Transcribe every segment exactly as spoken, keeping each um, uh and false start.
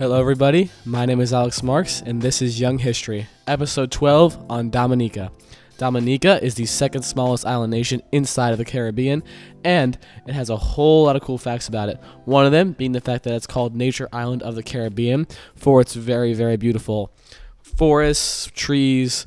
Hello everybody, my name is Alex Marks and this is Young History, episode twelve on Dominica. Dominica is the second smallest island nation inside of the Caribbean, and it has a whole lot of cool facts about it. One of them being the fact that it's called Nature Island of the Caribbean for its very, very beautiful forests, trees,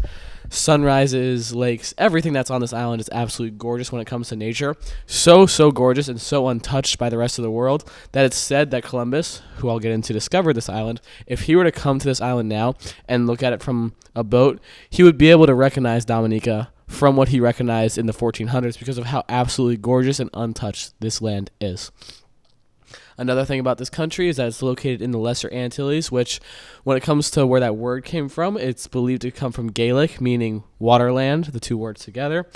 sunrises, lakes. Everything that's on this island is absolutely gorgeous when it comes to nature. So, so gorgeous and so untouched by the rest of the world that it's said that Columbus, who I'll get into, discovered this island. If he were to come to this island now and look at it from a boat, he would be able to recognize Dominica from what he recognized in the fourteen hundreds because of how absolutely gorgeous and untouched this land is. Another thing about this country is that it's located in the Lesser Antilles, which, when it comes to where that word came from, it's believed to come from Gaelic, meaning waterland, the two words together.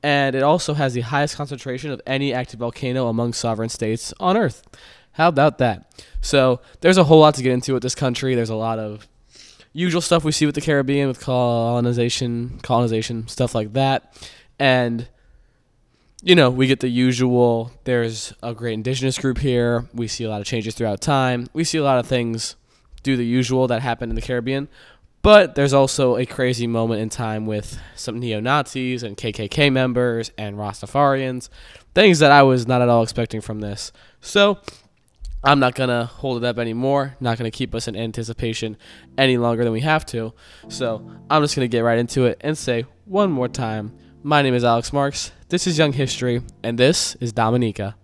And it also has the highest concentration of any active volcano among sovereign states on Earth. How about that? So there's a whole lot to get into with this country. There's a lot of usual stuff we see with the Caribbean, with colonization, colonization, stuff like that. And you know, we get the usual, there's a great indigenous group here, we see a lot of changes throughout time, we see a lot of things do the usual that happened in the Caribbean, but there's also a crazy moment in time with some neo-Nazis and K K K members and Rastafarians, things that I was not at all expecting from this. So I'm not going to hold it up anymore, not going to keep us in anticipation any longer than we have to, so I'm just going to get right into it and say one more time, my name is Alex Marks, this is Young History, and this is Dominica.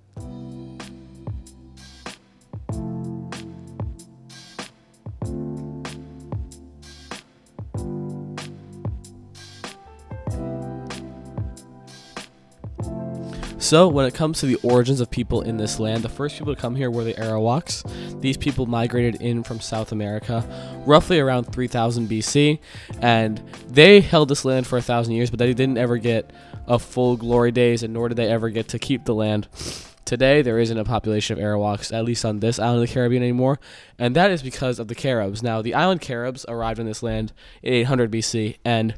So, when it comes to the origins of people in this land, the first people to come here were the Arawaks. These people migrated in from South America roughly around three thousand B C, and they held this land for a thousand years, but they didn't ever get a full glory days, and nor did they ever get to keep the land. Today, there isn't a population of Arawaks, at least on this island of the Caribbean anymore, and that is because of the Caribs. Now, the island Caribs arrived on this land in eight hundred B C, and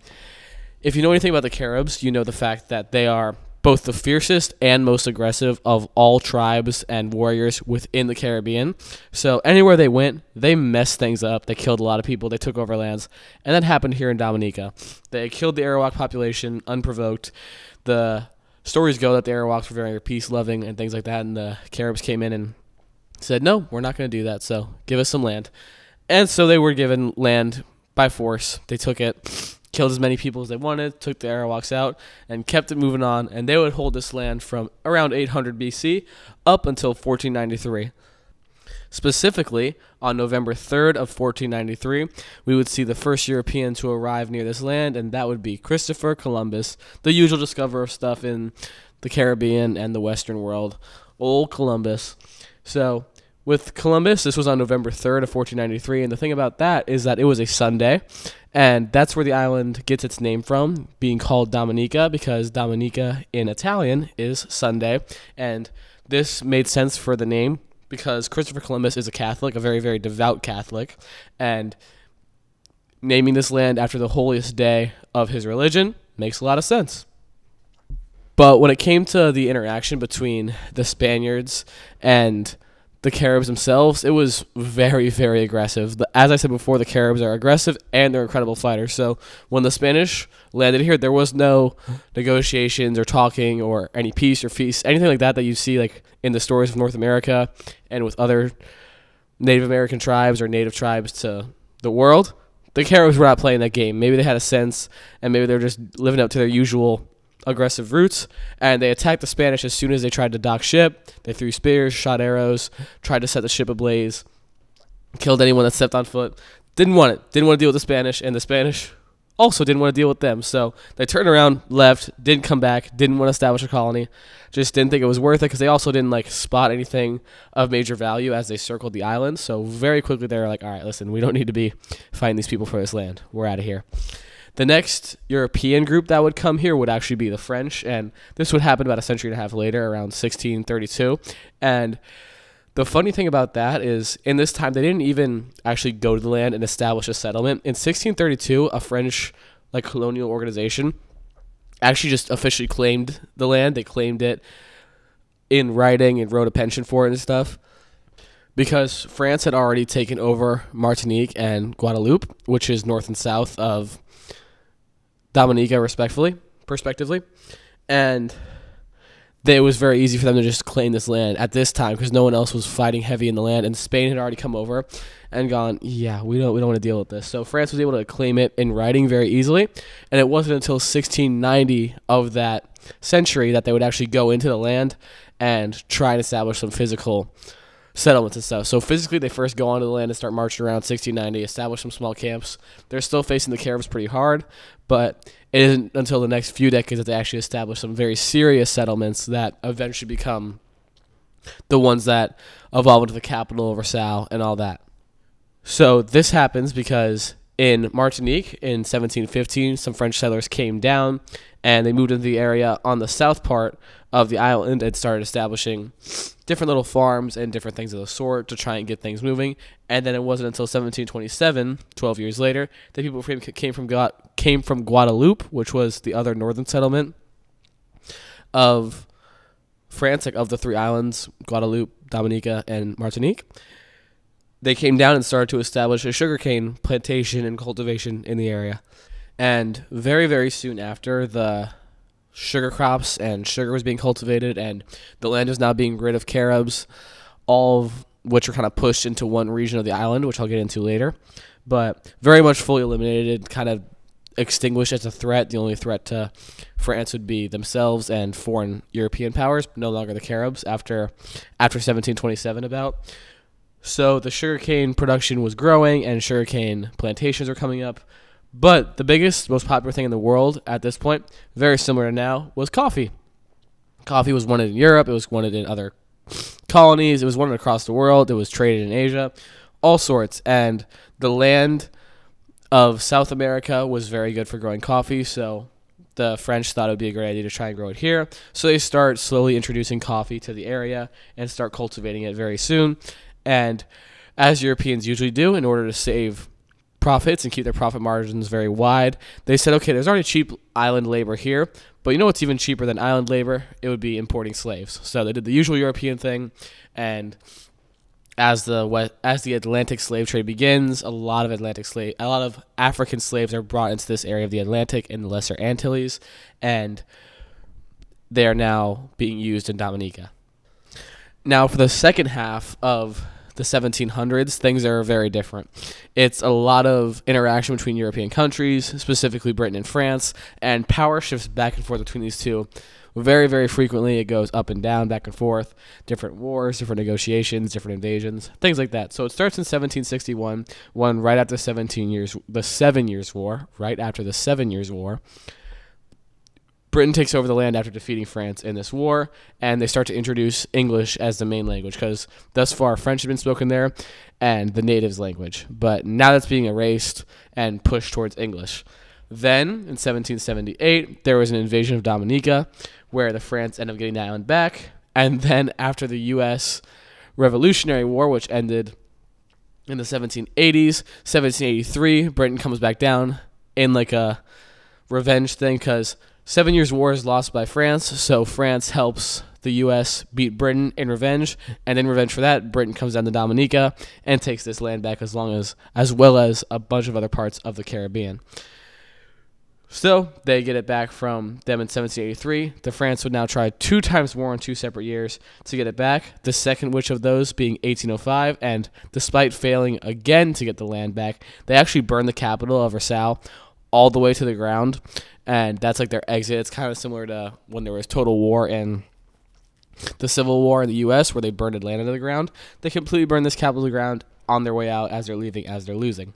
if you know anything about the Caribs, you know the fact that they are both the fiercest and most aggressive of all tribes and warriors within the Caribbean. So anywhere they went, they messed things up. They killed a lot of people. They took over lands. And that happened here in Dominica. They killed the Arawak population unprovoked. The stories go that the Arawaks were very peace-loving and things like that, and the Caribs came in and said, no, we're not going to do that, so give us some land. And so they were given land by force. They took it, killed as many people as they wanted, took the Arawaks out, and kept it moving on, and they would hold this land from around eight hundred B C up until fourteen ninety-three. Specifically, on November third of fourteen ninety-three, we would see the first European to arrive near this land, and that would be Christopher Columbus, the usual discoverer of stuff in the Caribbean and the Western world, old Columbus. So with Columbus, this was on November third of fourteen ninety-three, and the thing about that is that it was a Sunday, and that's where the island gets its name from, being called Dominica, because Dominica in Italian is Sunday, and this made sense for the name because Christopher Columbus is a Catholic, a very, very devout Catholic, and naming this land after the holiest day of his religion makes a lot of sense. But when it came to the interaction between the Spaniards and the Caribs themselves, it was very, very aggressive. As I said before, the Caribs are aggressive and they're incredible fighters. So when the Spanish landed here, there was no negotiations or talking or any peace or feast, anything like that that you see like in the stories of North America and with other Native American tribes or native tribes to the world. The Caribs were not playing that game. Maybe they had a sense and maybe they were just living up to their usual aggressive roots, and they attacked the Spanish as soon as they tried to dock ship. They threw spears, shot arrows, tried to set the ship ablaze, killed anyone that stepped on foot. Didn't want it. Didn't want to deal with the Spanish, and the Spanish also didn't want to deal with them. So they turned around, left, didn't come back, didn't want to establish a colony, just didn't think it was worth it because they also didn't like spot anything of major value as they circled the island. So very quickly they were like, all right, listen, we don't need to be fighting these people for this land. We're out of here. The next European group that would come here would actually be the French, and this would happen about a century and a half later, around sixteen thirty-two. And the funny thing about that is, in this time, they didn't even actually go to the land and establish a settlement. In sixteen thirty-two, a French like colonial organization actually just officially claimed the land. They claimed it in writing and wrote a pension for it and stuff. because France had already taken over Martinique and Guadeloupe, which is north and south of Dominica, respectfully, respectively, and they, it was very easy for them to just claim this land at this time because no one else was fighting heavy in the land, and Spain had already come over and gone, yeah, we don't we don't want to deal with this. So France was able to claim it in writing very easily, and it wasn't until sixteen ninety of that century that they would actually go into the land and try and establish some physical settlements and stuff. So physically, they first go onto the land and start marching around sixteen ninety, establish some small camps. They're still facing the Caribs pretty hard, but it isn't until the next few decades that they actually establish some very serious settlements that eventually become the ones that evolve into the capital of Versailles and all that. So this happens because in Martinique in seventeen fifteen, some French settlers came down and they moved into the area on the south part of the island and started establishing different little farms and different things of the sort to try and get things moving. And then it wasn't until seventeen twenty-seven, twelve years later, that people came from Gua- came from Guadeloupe, which was the other northern settlement of France, like of the three islands, Guadeloupe, Dominica, and Martinique. They came down and started to establish a sugarcane plantation and cultivation in the area. And very, very soon after, the sugar crops and sugar was being cultivated, and the land was now being rid of Caribs, all of which were kind of pushed into one region of the island, which I'll get into later, but very much fully eliminated, kind of extinguished as a threat. The only threat to France would be themselves and foreign European powers, no longer the Caribs after after seventeen twenty-seven about. So the sugarcane production was growing and sugarcane plantations were coming up. But the biggest, most popular thing in the world at this point, very similar to now, was coffee. Coffee was wanted in Europe. It was wanted in other colonies. It was wanted across the world. It was traded in Asia, all sorts. And the land of South America was very good for growing coffee. So the French thought it would be a great idea to try and grow it here. So they start slowly introducing coffee to the area and start cultivating it very soon. And as Europeans usually do, in order to save profits and keep their profit margins very wide, they said, okay, there's already cheap island labor here, but you know what's even cheaper than island labor? It would be importing slaves. So they did the usual European thing, and as the West, as the Atlantic slave trade begins, a lot of Atlantic slave, a lot of African slaves are brought into this area of the Atlantic in the Lesser Antilles, and they are now being used in Dominica. Now, for the second half of the seventeen hundreds, things are very different. It's a lot of interaction between European countries, specifically Britain and France, and power shifts back and forth between these two very, very frequently. It goes up and down, back and forth, different wars, different negotiations, different invasions, things like that. So it starts in seventeen sixty-one, one right after seventeen years, the Seven Years' War, right after the Seven Years' War. Britain takes over the land after defeating France in this war, and they start to introduce English as the main language, because thus far French had been spoken there and the natives' language. But now that's being erased and pushed towards English. Then, in seventeen seventy-eight, there was an invasion of Dominica, where the France ended up getting the island back. And then after the U S Revolutionary War, which ended in the seventeen eighties, seventeen eighty-three, Britain comes back down in like a revenge thing, because Seven Years' War is lost by France, so France helps the U S beat Britain in revenge, and in revenge for that, Britain comes down to Dominica and takes this land back, as long as as well as a bunch of other parts of the Caribbean. So they get it back from them in seventeen eighty-three. The France would now try two times more in two separate years to get it back, the second which of those being eighteen oh five, and despite failing again to get the land back, they actually burned the capital of Versailles all the way to the ground, and that's like their exit. It's kind of similar to when there was total war and the Civil War in the U S, where they burned Atlanta to the ground. They completely burned this capital to the ground on their way out, as they're leaving, as they're losing.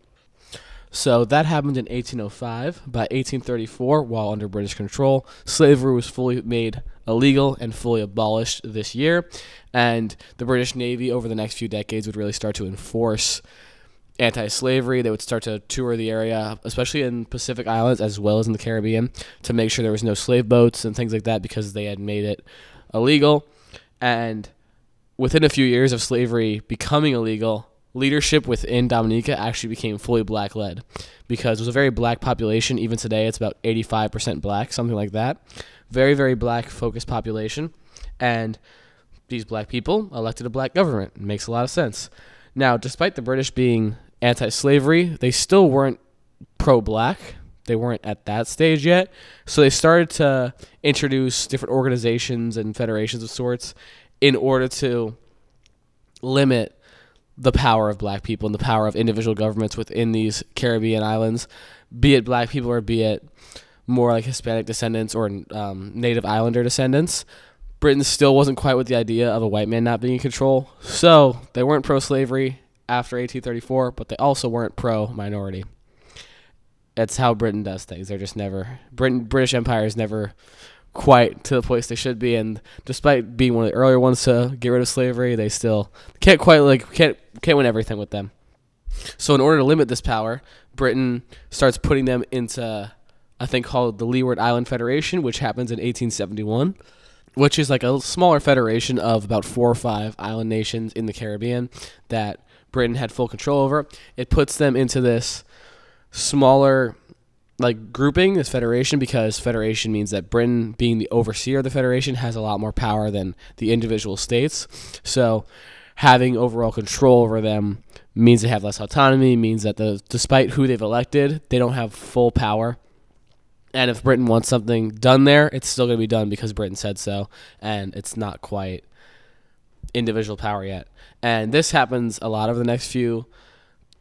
So that happened in eighteen oh five. By eighteen thirty-four, while under British control, slavery was fully made illegal and fully abolished this year, and the British Navy over the next few decades would really start to enforce anti-slavery. They would start to tour the area, especially in Pacific Islands as well as in the Caribbean, to make sure there was no slave boats and things like that, because they had made it illegal. And within a few years of slavery becoming illegal, leadership within Dominica actually became fully black-led, because it was a very black population. Even today, it's about eighty-five percent black, something like that. Very, very black-focused population. And these black people elected a black government. It makes a lot of sense. Now, despite the British being anti-slavery, they still weren't pro-black. They weren't at that stage yet. So they started to introduce different organizations and federations of sorts in order to limit the power of black people and the power of individual governments within these Caribbean islands, be it black people or be it more like Hispanic descendants or um, Native Islander descendants. Britain still wasn't quite with the idea of a white man not being in control. So they weren't pro-slavery after eighteen thirty-four, but they also weren't pro-minority. That's how Britain does things. They're just never... Britain, British Empire is never quite to the place they should be, and despite being one of the earlier ones to get rid of slavery, they still can't quite like can't can't win everything with them. So in order to limit this power, Britain starts putting them into a thing called the Leeward Island Federation, which happens in eighteen seventy-one, which is like a smaller federation of about four or five island nations in the Caribbean that Britain had full control over. It puts them into this smaller like grouping, this federation, because federation means that Britain, being the overseer of the federation, has a lot more power than the individual states. So having overall control over them means they have less autonomy, means that the, despite who they've elected, they don't have full power. And if Britain wants something done there, it's still going to be done because Britain said so, and it's not quite individual power yet. And this happens a lot over the next few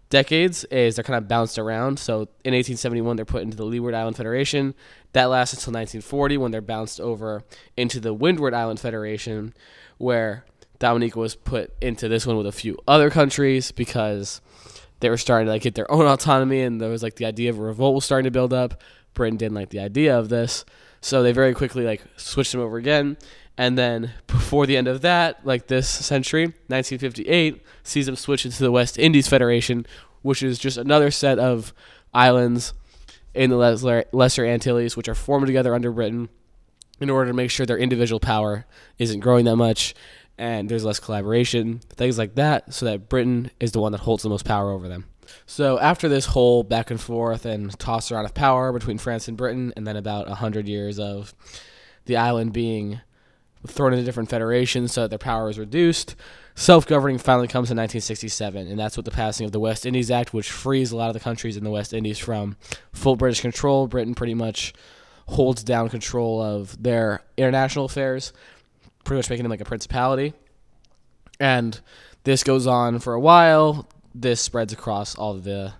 decades, is they're kind of bounced around. So in eighteen seventy-one, they're put into the Leeward Island Federation. That lasts until nineteen forty, when they're bounced over into the Windward Island Federation, where Dominica was put into this one with a few other countries because they were starting to like get their own autonomy, and there was like the idea of a revolt was starting to build up. Britain didn't like the idea of this, so they very quickly like switched them over again. And then before the end of that, like this century, nineteen fifty-eight, sees them switch into the West Indies Federation, which is just another set of islands in the Lesser Antilles, which are formed together under Britain in order to make sure their individual power isn't growing that much and there's less collaboration, things like that, so that Britain is the one that holds the most power over them. So after this whole back and forth and toss around of power between France and Britain, and then about one hundred years of the island being thrown into different federations so that their power is reduced, self-governing finally comes in nineteen sixty-seven, and that's with the passing of the West Indies Act, which frees a lot of the countries in the West Indies from full British control. Britain pretty much holds down control of their international affairs, pretty much making them like a principality. And this goes on for a while. This spreads across all the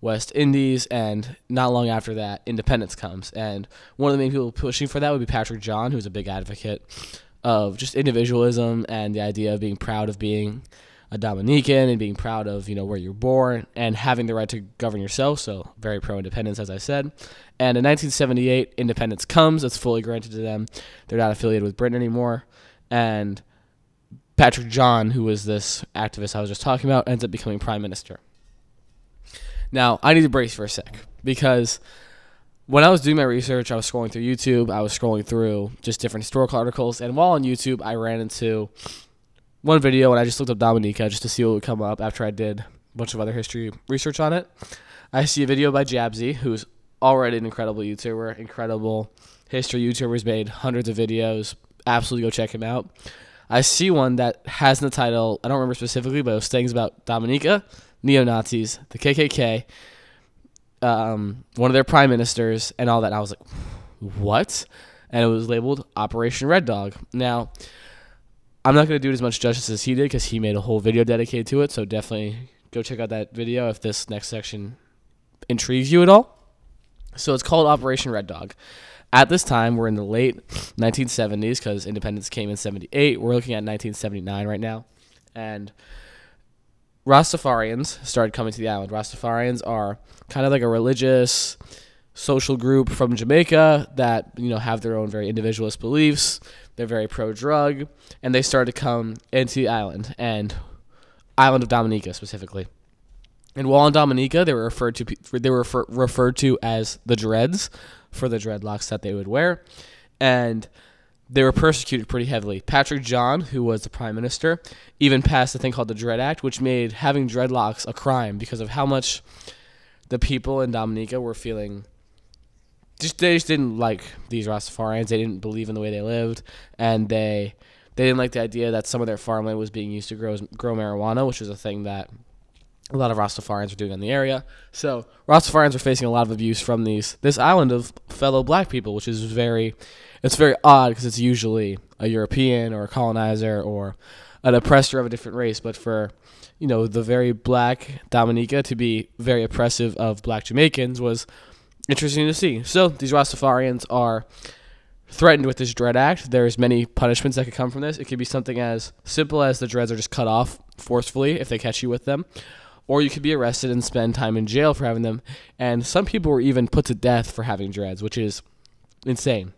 West Indies, and not long after that, independence comes. And one of the main people pushing for that would be Patrick John, who's a big advocate of just individualism and the idea of being proud of being a Dominican and being proud of, you know, where you're born and having the right to govern yourself. So very pro-independence, as I said. And in nineteen seventy-eight, independence comes. It's fully granted to them. They're not affiliated with Britain anymore. And Patrick John, who was this activist I was just talking about, ends up becoming prime minister. Now, I need to brace for a sec, because when I was doing my research, I was scrolling through YouTube, I was scrolling through just different historical articles, and while on YouTube, I ran into one video, and I just looked up Dominica just to see what would come up after I did a bunch of other history research on it. I see a video by Jabzi, who's already an incredible YouTuber, incredible history YouTuber's made hundreds of videos, absolutely go check him out. I see one that has in the title, I don't remember specifically, but it was things about Dominica, neo-Nazis, the K K K, um, one of their prime ministers, and all that. And I was like, what? And it was labeled Operation Red Dog. Now, I'm not going to do it as much justice as he did, because he made a whole video dedicated to it, so definitely go check out that video if this next section intrigues you at all. So it's called Operation Red Dog. At this time, we're in the late nineteen seventies, because independence came in seventy-eight. We're looking at nineteen seventy-nine right now. And Rastafarians started coming to the island. Rastafarians are kind of like a religious social group from Jamaica that, you know, have their own very individualist beliefs. They're very pro-drug, and they started to come into the island, and island of Dominica specifically. And while in Dominica, they were referred to they were refer, referred to as the Dreads for the dreadlocks that they would wear, and they were persecuted pretty heavily. Patrick John, who was the prime minister, even passed a thing called the Dread Act, which made having dreadlocks a crime because of how much the people in Dominica were feeling. Just, they just didn't like these Rastafarians. They didn't believe in the way they lived, and they They didn't like the idea that some of their farmland was being used to grow, grow marijuana, which was a thing that a lot of Rastafarians were doing in the area. So Rastafarians were facing a lot of abuse from these this island of fellow black people, which is very, it's very odd because it's usually a European or a colonizer or an oppressor of a different race. But for, you know, the very black Dominica to be very oppressive of black Jamaicans was interesting to see. So these Rastafarians are threatened with this Dread Act. There's many punishments that could come from this. It could be something as simple as the dreads are just cut off forcefully if they catch you with them. Or you could be arrested and spend time in jail for having them. And some people were even put to death for having dreads, which is insane.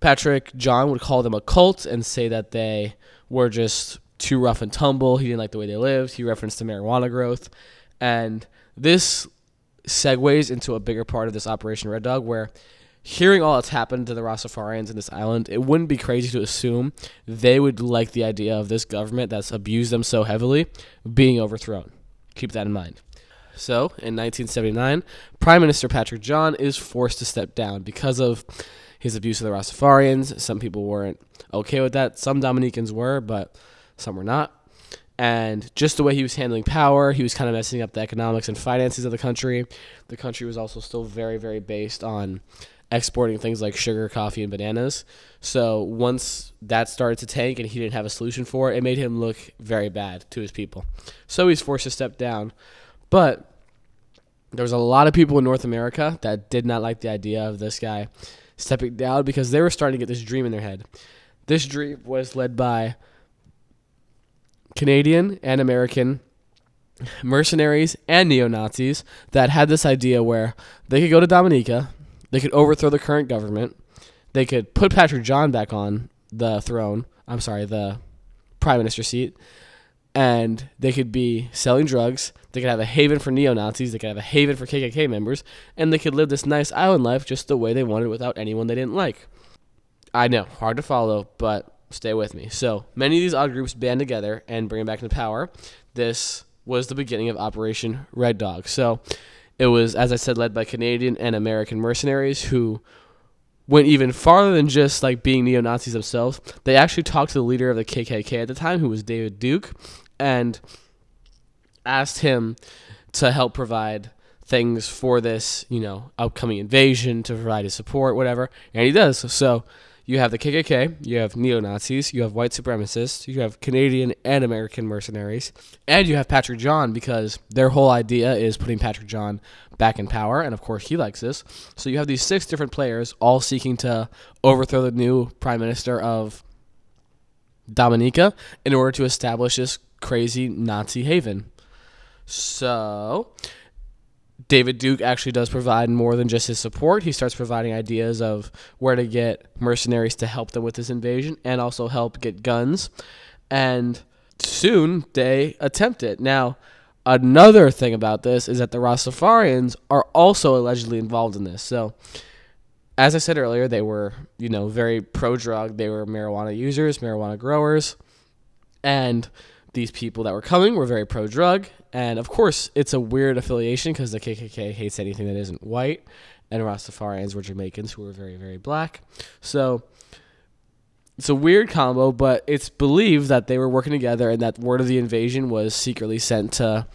Patrick John would call them a cult and say that they were just too rough and tumble. He didn't like the way they lived. He referenced the marijuana growth. And this segues into a bigger part of this Operation Red Dog, where hearing all that's happened to the Rastafarians in this island, it wouldn't be crazy to assume they would like the idea of this government that's abused them so heavily being overthrown. Keep that in mind. So, in nineteen seventy-nine, Prime Minister Patrick John is forced to step down because of his abuse of the Rastafarians. Some people weren't okay with that. Some Dominicans were, but some were not. And just the way he was handling power, he was kind of messing up the economics and finances of the country. The country was also still very, very based on exporting things like sugar, coffee, and bananas. So once that started to tank and he didn't have a solution for it, it made him look very bad to his people. So he's forced to step down. But there was a lot of people in North America that did not like the idea of this guy stepping down because they were starting to get this dream in their head. This dream was led by Canadian and American mercenaries and neo-Nazis that had this idea where they could go to Dominica, they could overthrow the current government, they could put Patrick John back on the throne, I'm sorry, the prime minister seat, and they could be selling drugs, they could have a haven for neo-Nazis, they could have a haven for K K K members, and they could live this nice island life just the way they wanted without anyone they didn't like. I know, hard to follow, but stay with me. So many of these odd groups band together and bring them back into power. This was the beginning of Operation Red Dog. So it was, as I said, led by Canadian and American mercenaries who went even farther than just like being neo-Nazis themselves. They actually talked to the leader of the K K K at the time, who was David Duke, and asked him to help provide things for this, you know, upcoming invasion, to provide his support, whatever. And he does. So you have the K K K, you have neo-Nazis, you have white supremacists, you have Canadian and American mercenaries, and you have Patrick John, because their whole idea is putting Patrick John back in power, and of course he likes this. So you have these six different players all seeking to overthrow the new prime minister of Dominica in order to establish this crazy Nazi haven. So David Duke actually does provide more than just his support. He starts providing ideas of where to get mercenaries to help them with this invasion and also help get guns. And soon they attempt it. Now, another thing about this is that the Rastafarians are also allegedly involved in this. So, as I said earlier, they were, you know, very pro-drug. They were marijuana users, marijuana growers. And these people that were coming were very pro-drug. And, of course, it's a weird affiliation because the K K K hates anything that isn't white, and Rastafarians were Jamaicans who were very, very black. So it's a weird combo, but it's believed that they were working together and that word of the invasion was secretly sent to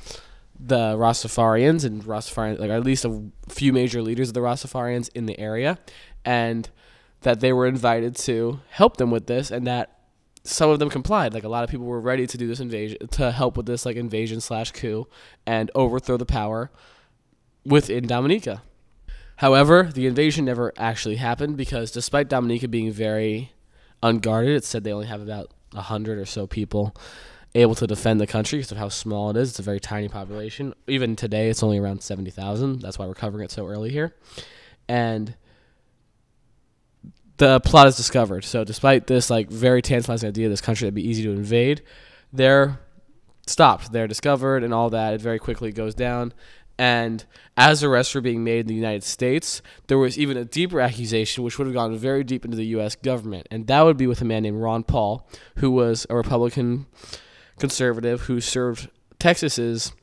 the Rastafarians, and Rastafarians, like at least a few major leaders of the Rastafarians in the area, and that they were invited to help them with this, and that some of them complied. Like, a lot of people were ready to do this invasion, to help with this like invasion slash coup and overthrow the power within Dominica. However, the invasion never actually happened because despite Dominica being very unguarded, it said they only have about a hundred or so people able to defend the country because of how small it is. It's a very tiny population. Even today, it's only around seventy thousand. That's why we're covering it so early here. And the plot is discovered. So despite this like very tantalizing idea of this country that'd be easy to invade, they're stopped. They're discovered and all that. It very quickly goes down. And as arrests were being made in the United States, there was even a deeper accusation which would have gone very deep into the U S government. And that would be with a man named Ron Paul, who was a Republican conservative who served Texas's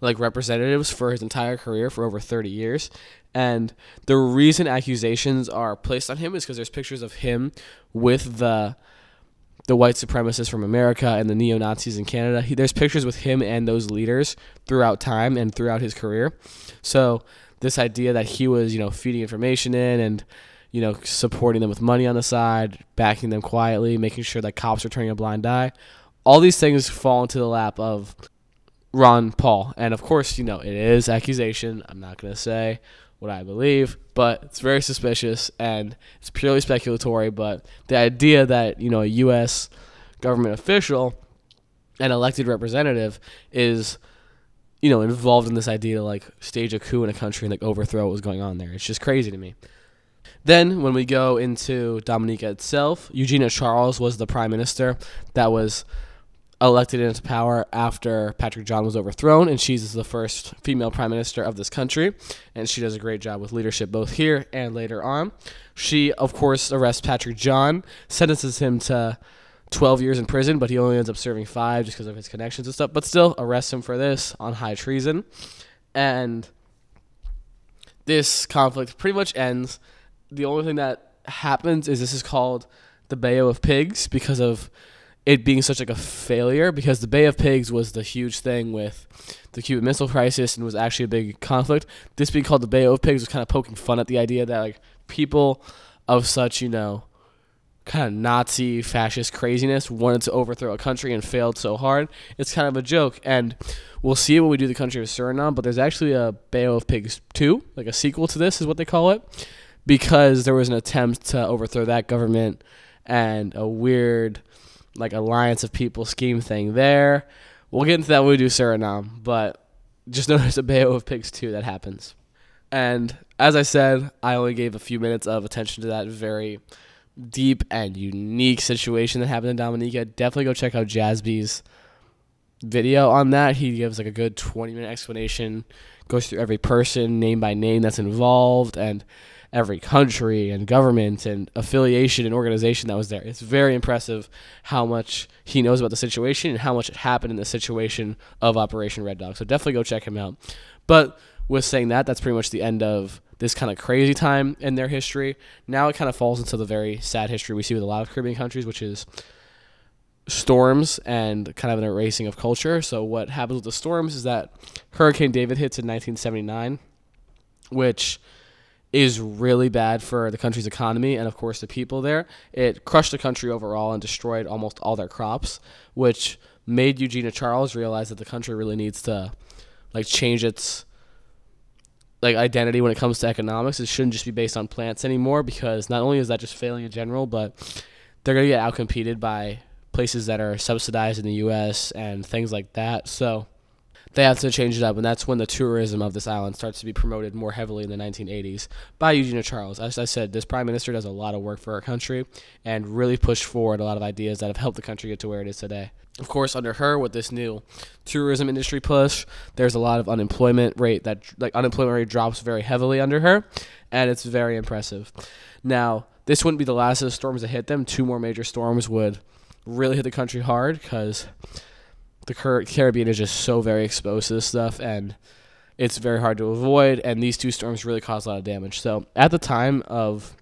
like representatives for his entire career for over thirty years. And the reason accusations are placed on him is because there's pictures of him with the the white supremacists from America and the neo-Nazis in Canada. He, there's pictures with him and those leaders throughout time and throughout his career. So this idea that he was, you know, feeding information in and, you know, supporting them with money on the side, backing them quietly, making sure that cops are turning a blind eye, all these things fall into the lap of Ron Paul. And of course, you know, it is accusation. I'm not going to say what I believe, but it's very suspicious and it's purely speculatory. But the idea that, you know, a U S government official, an elected representative, is, you know, involved in this idea to, like, stage a coup in a country and, like, overthrow what was going on there. It's just crazy to me. Then when we go into Dominica itself, Eugenia Charles was the prime minister that was elected into power after Patrick John was overthrown, and she's the first female prime minister of this country, and she does a great job with leadership both here and later on. She, of course, arrests Patrick John, sentences him to twelve years in prison, but he only ends up serving five just because of his connections and stuff, but still arrests him for this on high treason. And this conflict pretty much ends. The only thing that happens is this is called the Bay of Pigs because of it being such like a failure, because the Bay of Pigs was the huge thing with the Cuban Missile Crisis and was actually a big conflict. This being called the Bay of Pigs was kind of poking fun at the idea that like people of such, you know, kind of Nazi fascist craziness wanted to overthrow a country and failed so hard. It's kind of a joke, and we'll see what we do to the country of Suriname, but there's actually a Bay of Pigs two, like a sequel to this is what they call it, because there was an attempt to overthrow that government and a weird like alliance of people scheme thing there. We'll get into that when we do Suriname, but just notice a Bay of Pigs two that happens. And as I said, I only gave a few minutes of attention to that very deep and unique situation that happened in Dominica. Definitely go check out Jazby's video on that. He gives like a good twenty minute explanation, goes through every person name by name that's involved and every country and government and affiliation and organization that was there. It's very impressive how much he knows about the situation and how much it happened in the situation of Operation Red Dog. So definitely go check him out. But with saying that, that's pretty much the end of this kind of crazy time in their history. Now it kind of falls into the very sad history we see with a lot of Caribbean countries, which is storms and kind of an erasing of culture. So what happens with the storms is that Hurricane David hits in nineteen seventy-nine, which is really bad for the country's economy and, of course, the people there. It crushed the country overall and destroyed almost all their crops, which made Eugenia Charles realize that the country really needs to, like, change its, like, identity when it comes to economics. It shouldn't just be based on plants anymore, because not only is that just failing in general, but they're going to get outcompeted by places that are subsidized in the U S and things like that. So they have to change it up, and that's when the tourism of this island starts to be promoted more heavily in the nineteen eighties by Eugenia Charles. As I said, this prime minister does a lot of work for our country and really pushed forward a lot of ideas that have helped the country get to where it is today. Of course, under her, with this new tourism industry push, there's a lot of unemployment rate that, like, unemployment rate drops very heavily under her, and it's very impressive. Now, this wouldn't be the last of the storms that hit them. Two more major storms would really hit the country hard because the Caribbean is just so very exposed to this stuff, and it's very hard to avoid, and these two storms really caused a lot of damage. So at the time of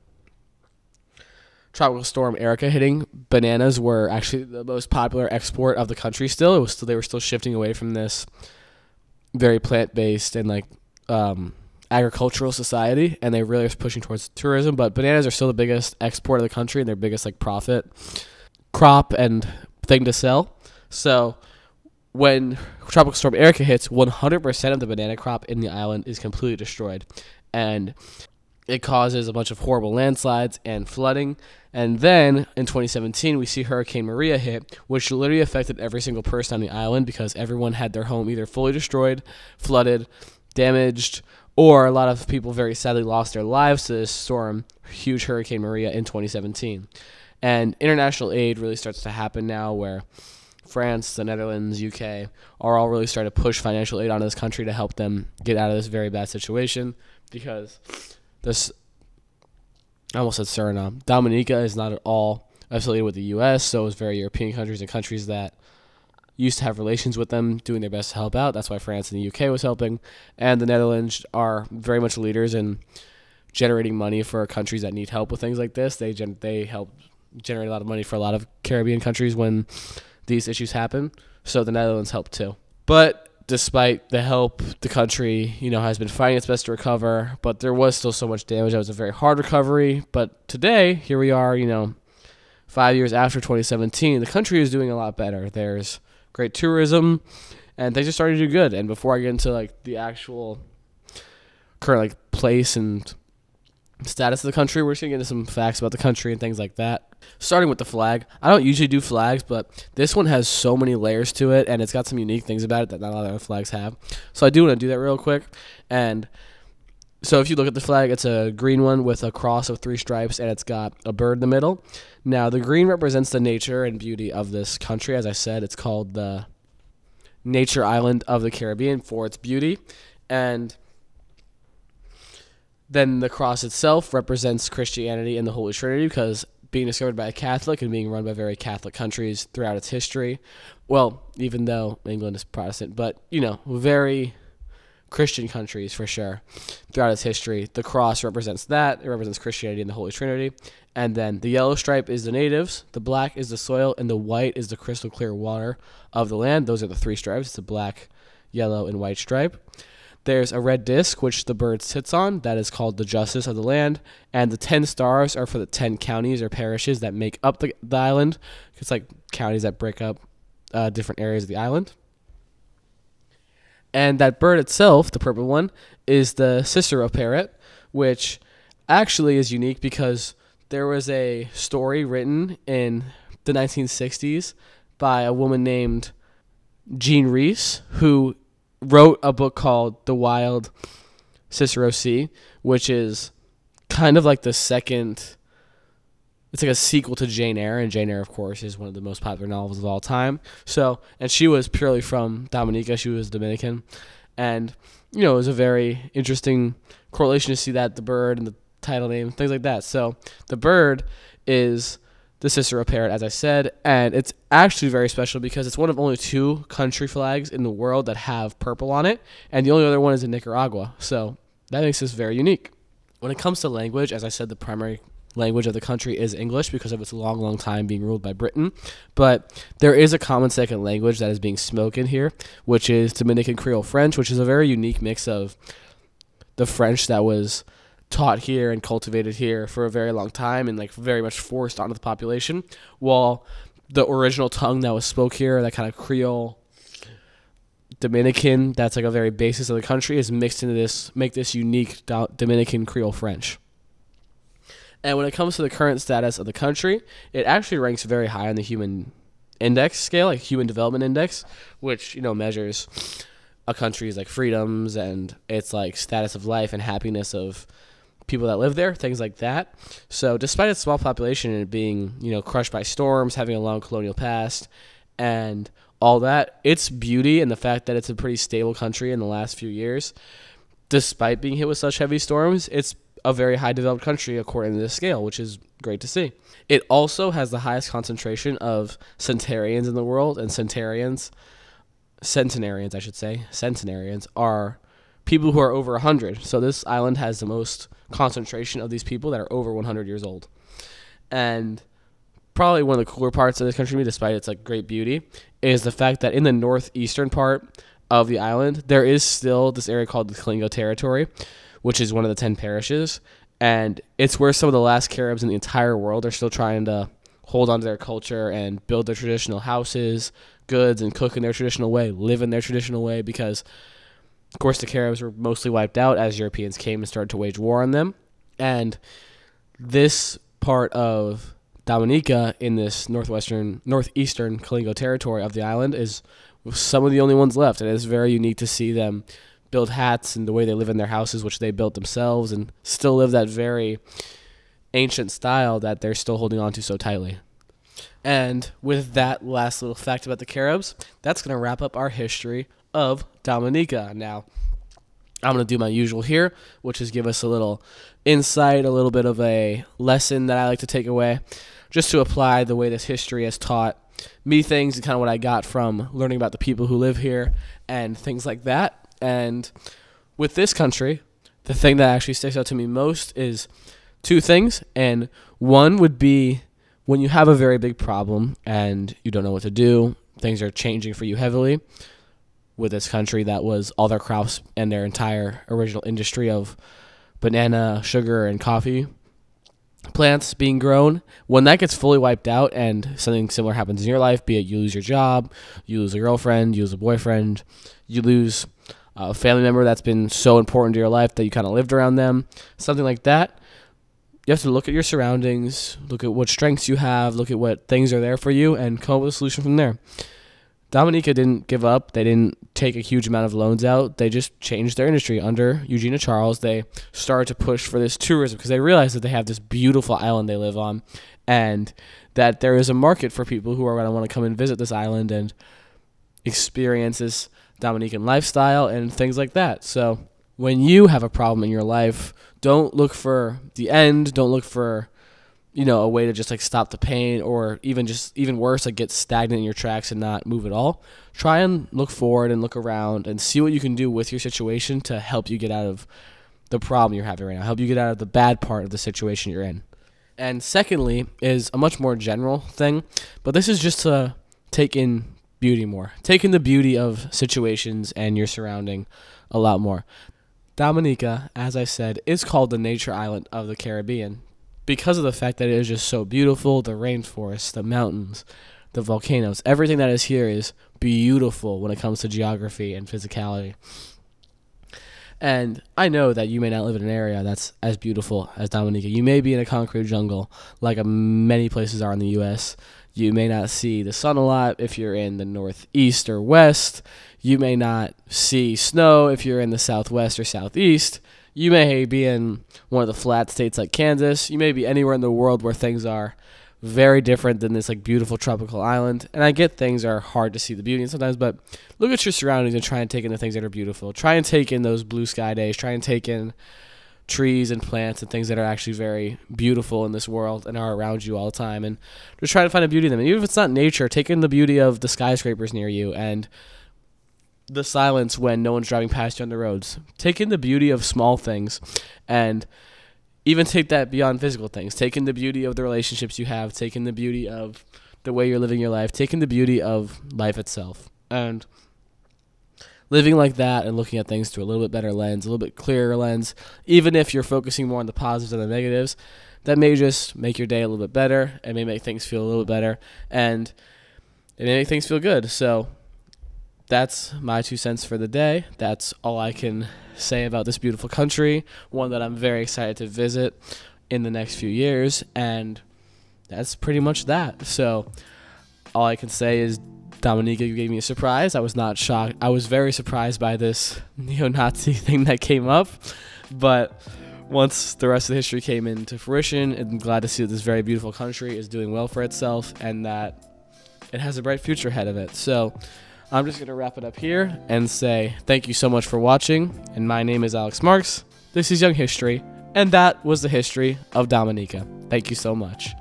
Tropical Storm Erica hitting, bananas were actually the most popular export of the country still. It was still, they were still shifting away from this very plant-based and like um, agricultural society, and they really were pushing towards tourism, but bananas are still the biggest export of the country and their biggest like profit crop and thing to sell. So when Tropical Storm Erica hits, one hundred percent of the banana crop in the island is completely destroyed, and it causes a bunch of horrible landslides and flooding. And then in twenty seventeen, we see Hurricane Maria hit, which literally affected every single person on the island because everyone had their home either fully destroyed, flooded, damaged, or a lot of people very sadly lost their lives to this storm, huge Hurricane Maria in twenty seventeen. And international aid really starts to happen now, where France, the Netherlands, U K are all really starting to push financial aid onto this country to help them get out of this very bad situation, because this, I almost said Suriname, Dominica is not at all affiliated with the U S, so it's very European countries and countries that used to have relations with them, doing their best to help out. That's why France and the U K was helping. And the Netherlands are very much leaders in generating money for countries that need help with things like this. They gen- they help generate a lot of money for a lot of Caribbean countries when these issues happen. So the Netherlands helped too. But despite the help, the country, you know, has been fighting its best to recover, but there was still so much damage. That was a very hard recovery. But today, here we are, you know, five years after twenty seventeen, the country is doing a lot better. There's great tourism, and things are starting to do good. And before I get into, like, the actual current, like, place and status of the country, we're just going to get into some facts about the country and things like that. Starting with the flag. I don't usually do flags, but this one has so many layers to it, and it's got some unique things about it that not a lot of other flags have. So I do want to do that real quick. And so if you look at the flag, it's a green one with a cross of three stripes, and it's got a bird in the middle. Now, the green represents the nature and beauty of this country. As I said, it's called the Nature Island of the Caribbean for its beauty. And then the cross itself represents Christianity and the Holy Trinity, because being discovered by a Catholic and being run by very Catholic countries throughout its history. Well, even though England is Protestant, but, you know, very Christian countries for sure throughout its history. The cross represents that. It represents Christianity and the Holy Trinity. And then the yellow stripe is the natives, the black is the soil, and the white is the crystal clear water of the land. Those are the three stripes. It's the black, yellow, and white stripe. There's a red disc, which the bird sits on. That is called the justice of the land. And the ten stars are for the ten counties or parishes that make up the, the island. It's like counties that break up uh, different areas of the island. And that bird itself, the purple one, is the Sisserou parrot, which actually is unique because there was a story written in the nineteen sixties by a woman named Jean Reese, who wrote a book called The Wild Cicero Sea, which is kind of like the second, it's like a sequel to Jane Eyre, and Jane Eyre, of course, is one of the most popular novels of all time. So, and she was purely from Dominica, she was Dominican, and, you know, it was a very interesting correlation to see that, the bird and the title name, things like that. So, the bird is the Sisserou parrot, as I said, and it's actually very special because it's one of only two country flags in the world that have purple on it, and the only other one is in Nicaragua, so that makes this very unique. When it comes to language, as I said, the primary language of the country is English because of its long, long time being ruled by Britain, but there is a common second language that is being spoken here, which is Dominican Creole French, which is a very unique mix of the French that was taught here and cultivated here for a very long time and, like, very much forced onto the population, while the original tongue that was spoke here, that kind of Creole Dominican, that's like a very basis of the country, is mixed into this, make this unique Do- Dominican Creole French. And when it comes to the current status of the country, it actually ranks very high on the human index scale, like human development index, which, you know, measures a country's, like, freedoms and its, like, status of life and happiness of people that live there, things like that. So despite its small population and being, you know, crushed by storms, having a long colonial past and all that, its beauty and the fact that it's a pretty stable country in the last few years, despite being hit with such heavy storms, it's a very high developed country according to this scale, which is great to see. It also has the highest concentration of centenarians in the world, and centenarians, centenarians I should say, centenarians are people who are over one hundred. So this island has the most concentration of these people that are over one hundred years old. And probably one of the cooler parts of this country, despite its, like, great beauty, is the fact that in the northeastern part of the island, there is still this area called the Kalinago Territory, which is one of the ten parishes. And it's where some of the last Caribs in the entire world are still trying to hold on to their culture and build their traditional houses, goods, and cook in their traditional way, live in their traditional way, because of course, the Caribs were mostly wiped out as Europeans came and started to wage war on them. And this part of Dominica in this northwestern, northeastern Kalinago territory of the island is some of the only ones left. And it's very unique to see them build huts and the way they live in their houses, which they built themselves, and still live that very ancient style that they're still holding on to so tightly. And with that last little fact about the Caribs, that's going to wrap up our history of Dominica. Now, I'm going to do my usual here, which is give us a little insight, a little bit of a lesson that I like to take away, just to apply the way this history has taught me things and kind of what I got from learning about the people who live here and things like that. And with this country, the thing that actually sticks out to me most is two things. And one would be when you have a very big problem and you don't know what to do, things are changing for you heavily. With this country, that was all their crops and their entire original industry of banana, sugar, and coffee plants being grown. When that gets fully wiped out and something similar happens in your life, be it you lose your job, you lose a girlfriend, you lose a boyfriend, you lose a family member that's been so important to your life that you kind of lived around them, something like that, you have to look at your surroundings, look at what strengths you have, look at what things are there for you, and come up with a solution from there. Dominica didn't give up. They didn't take a huge amount of loans out. They just changed their industry. Under Eugenia Charles, they started to push for this tourism because they realized that they have this beautiful island they live on and that there is a market for people who are going to want to come and visit this island and experience this Dominican lifestyle and things like that. So when you have a problem in your life, don't look for the end. Don't look for, you know, a way to just like stop the pain, or even just even worse, like get stagnant in your tracks and not move at all. Try and look forward and look around and see what you can do with your situation to help you get out of the problem you're having right now, help you get out of the bad part of the situation you're in. And secondly is a much more general thing, but this is just to take in beauty more, take in the beauty of situations and your surrounding a lot more. Dominica, as I said, is called the nature island of the Caribbean because of the fact that it is just so beautiful. The rainforests, the mountains, the volcanoes, everything that is here is beautiful when it comes to geography and physicality. And I know that you may not live in an area that's as beautiful as Dominica. You may be in a concrete jungle like many places are in the U S You may not see the sun a lot if you're in the northeast or west. You may not see snow if you're in the southwest or southeast. You may be in one of the flat states like Kansas. You may be anywhere in the world where things are very different than this like beautiful tropical island. And I get things are hard to see the beauty sometimes, but look at your surroundings and try and take in the things that are beautiful. Try and take in those blue sky days. Try and take in trees and plants and things that are actually very beautiful in this world and are around you all the time. And just try to find a beauty in them. And even if it's not nature, take in the beauty of the skyscrapers near you and the silence when no one's driving past you on the roads. Take in the beauty of small things, and even take that beyond physical things. Take in the beauty of the relationships you have. Take in the beauty of the way you're living your life. Take in the beauty of life itself. And living like that and looking at things through a little bit better lens, a little bit clearer lens, even if you're focusing more on the positives than the negatives, that may just make your day a little bit better. It may make things feel a little bit better, and it may make things feel good. So that's my two cents for the day. That's all I can say about this beautiful country, one that I'm very excited to visit in the next few years, and that's pretty much that. So all I can say is Dominica gave me a surprise. I was not shocked. I was very surprised by this neo-Nazi thing that came up, but once the rest of the history came into fruition, I'm glad to see that this very beautiful country is doing well for itself and that it has a bright future ahead of it. So I'm just going to wrap it up here and say thank you so much for watching. And my name is Alex Marks. This is Young History. And that was the history of Dominica. Thank you so much.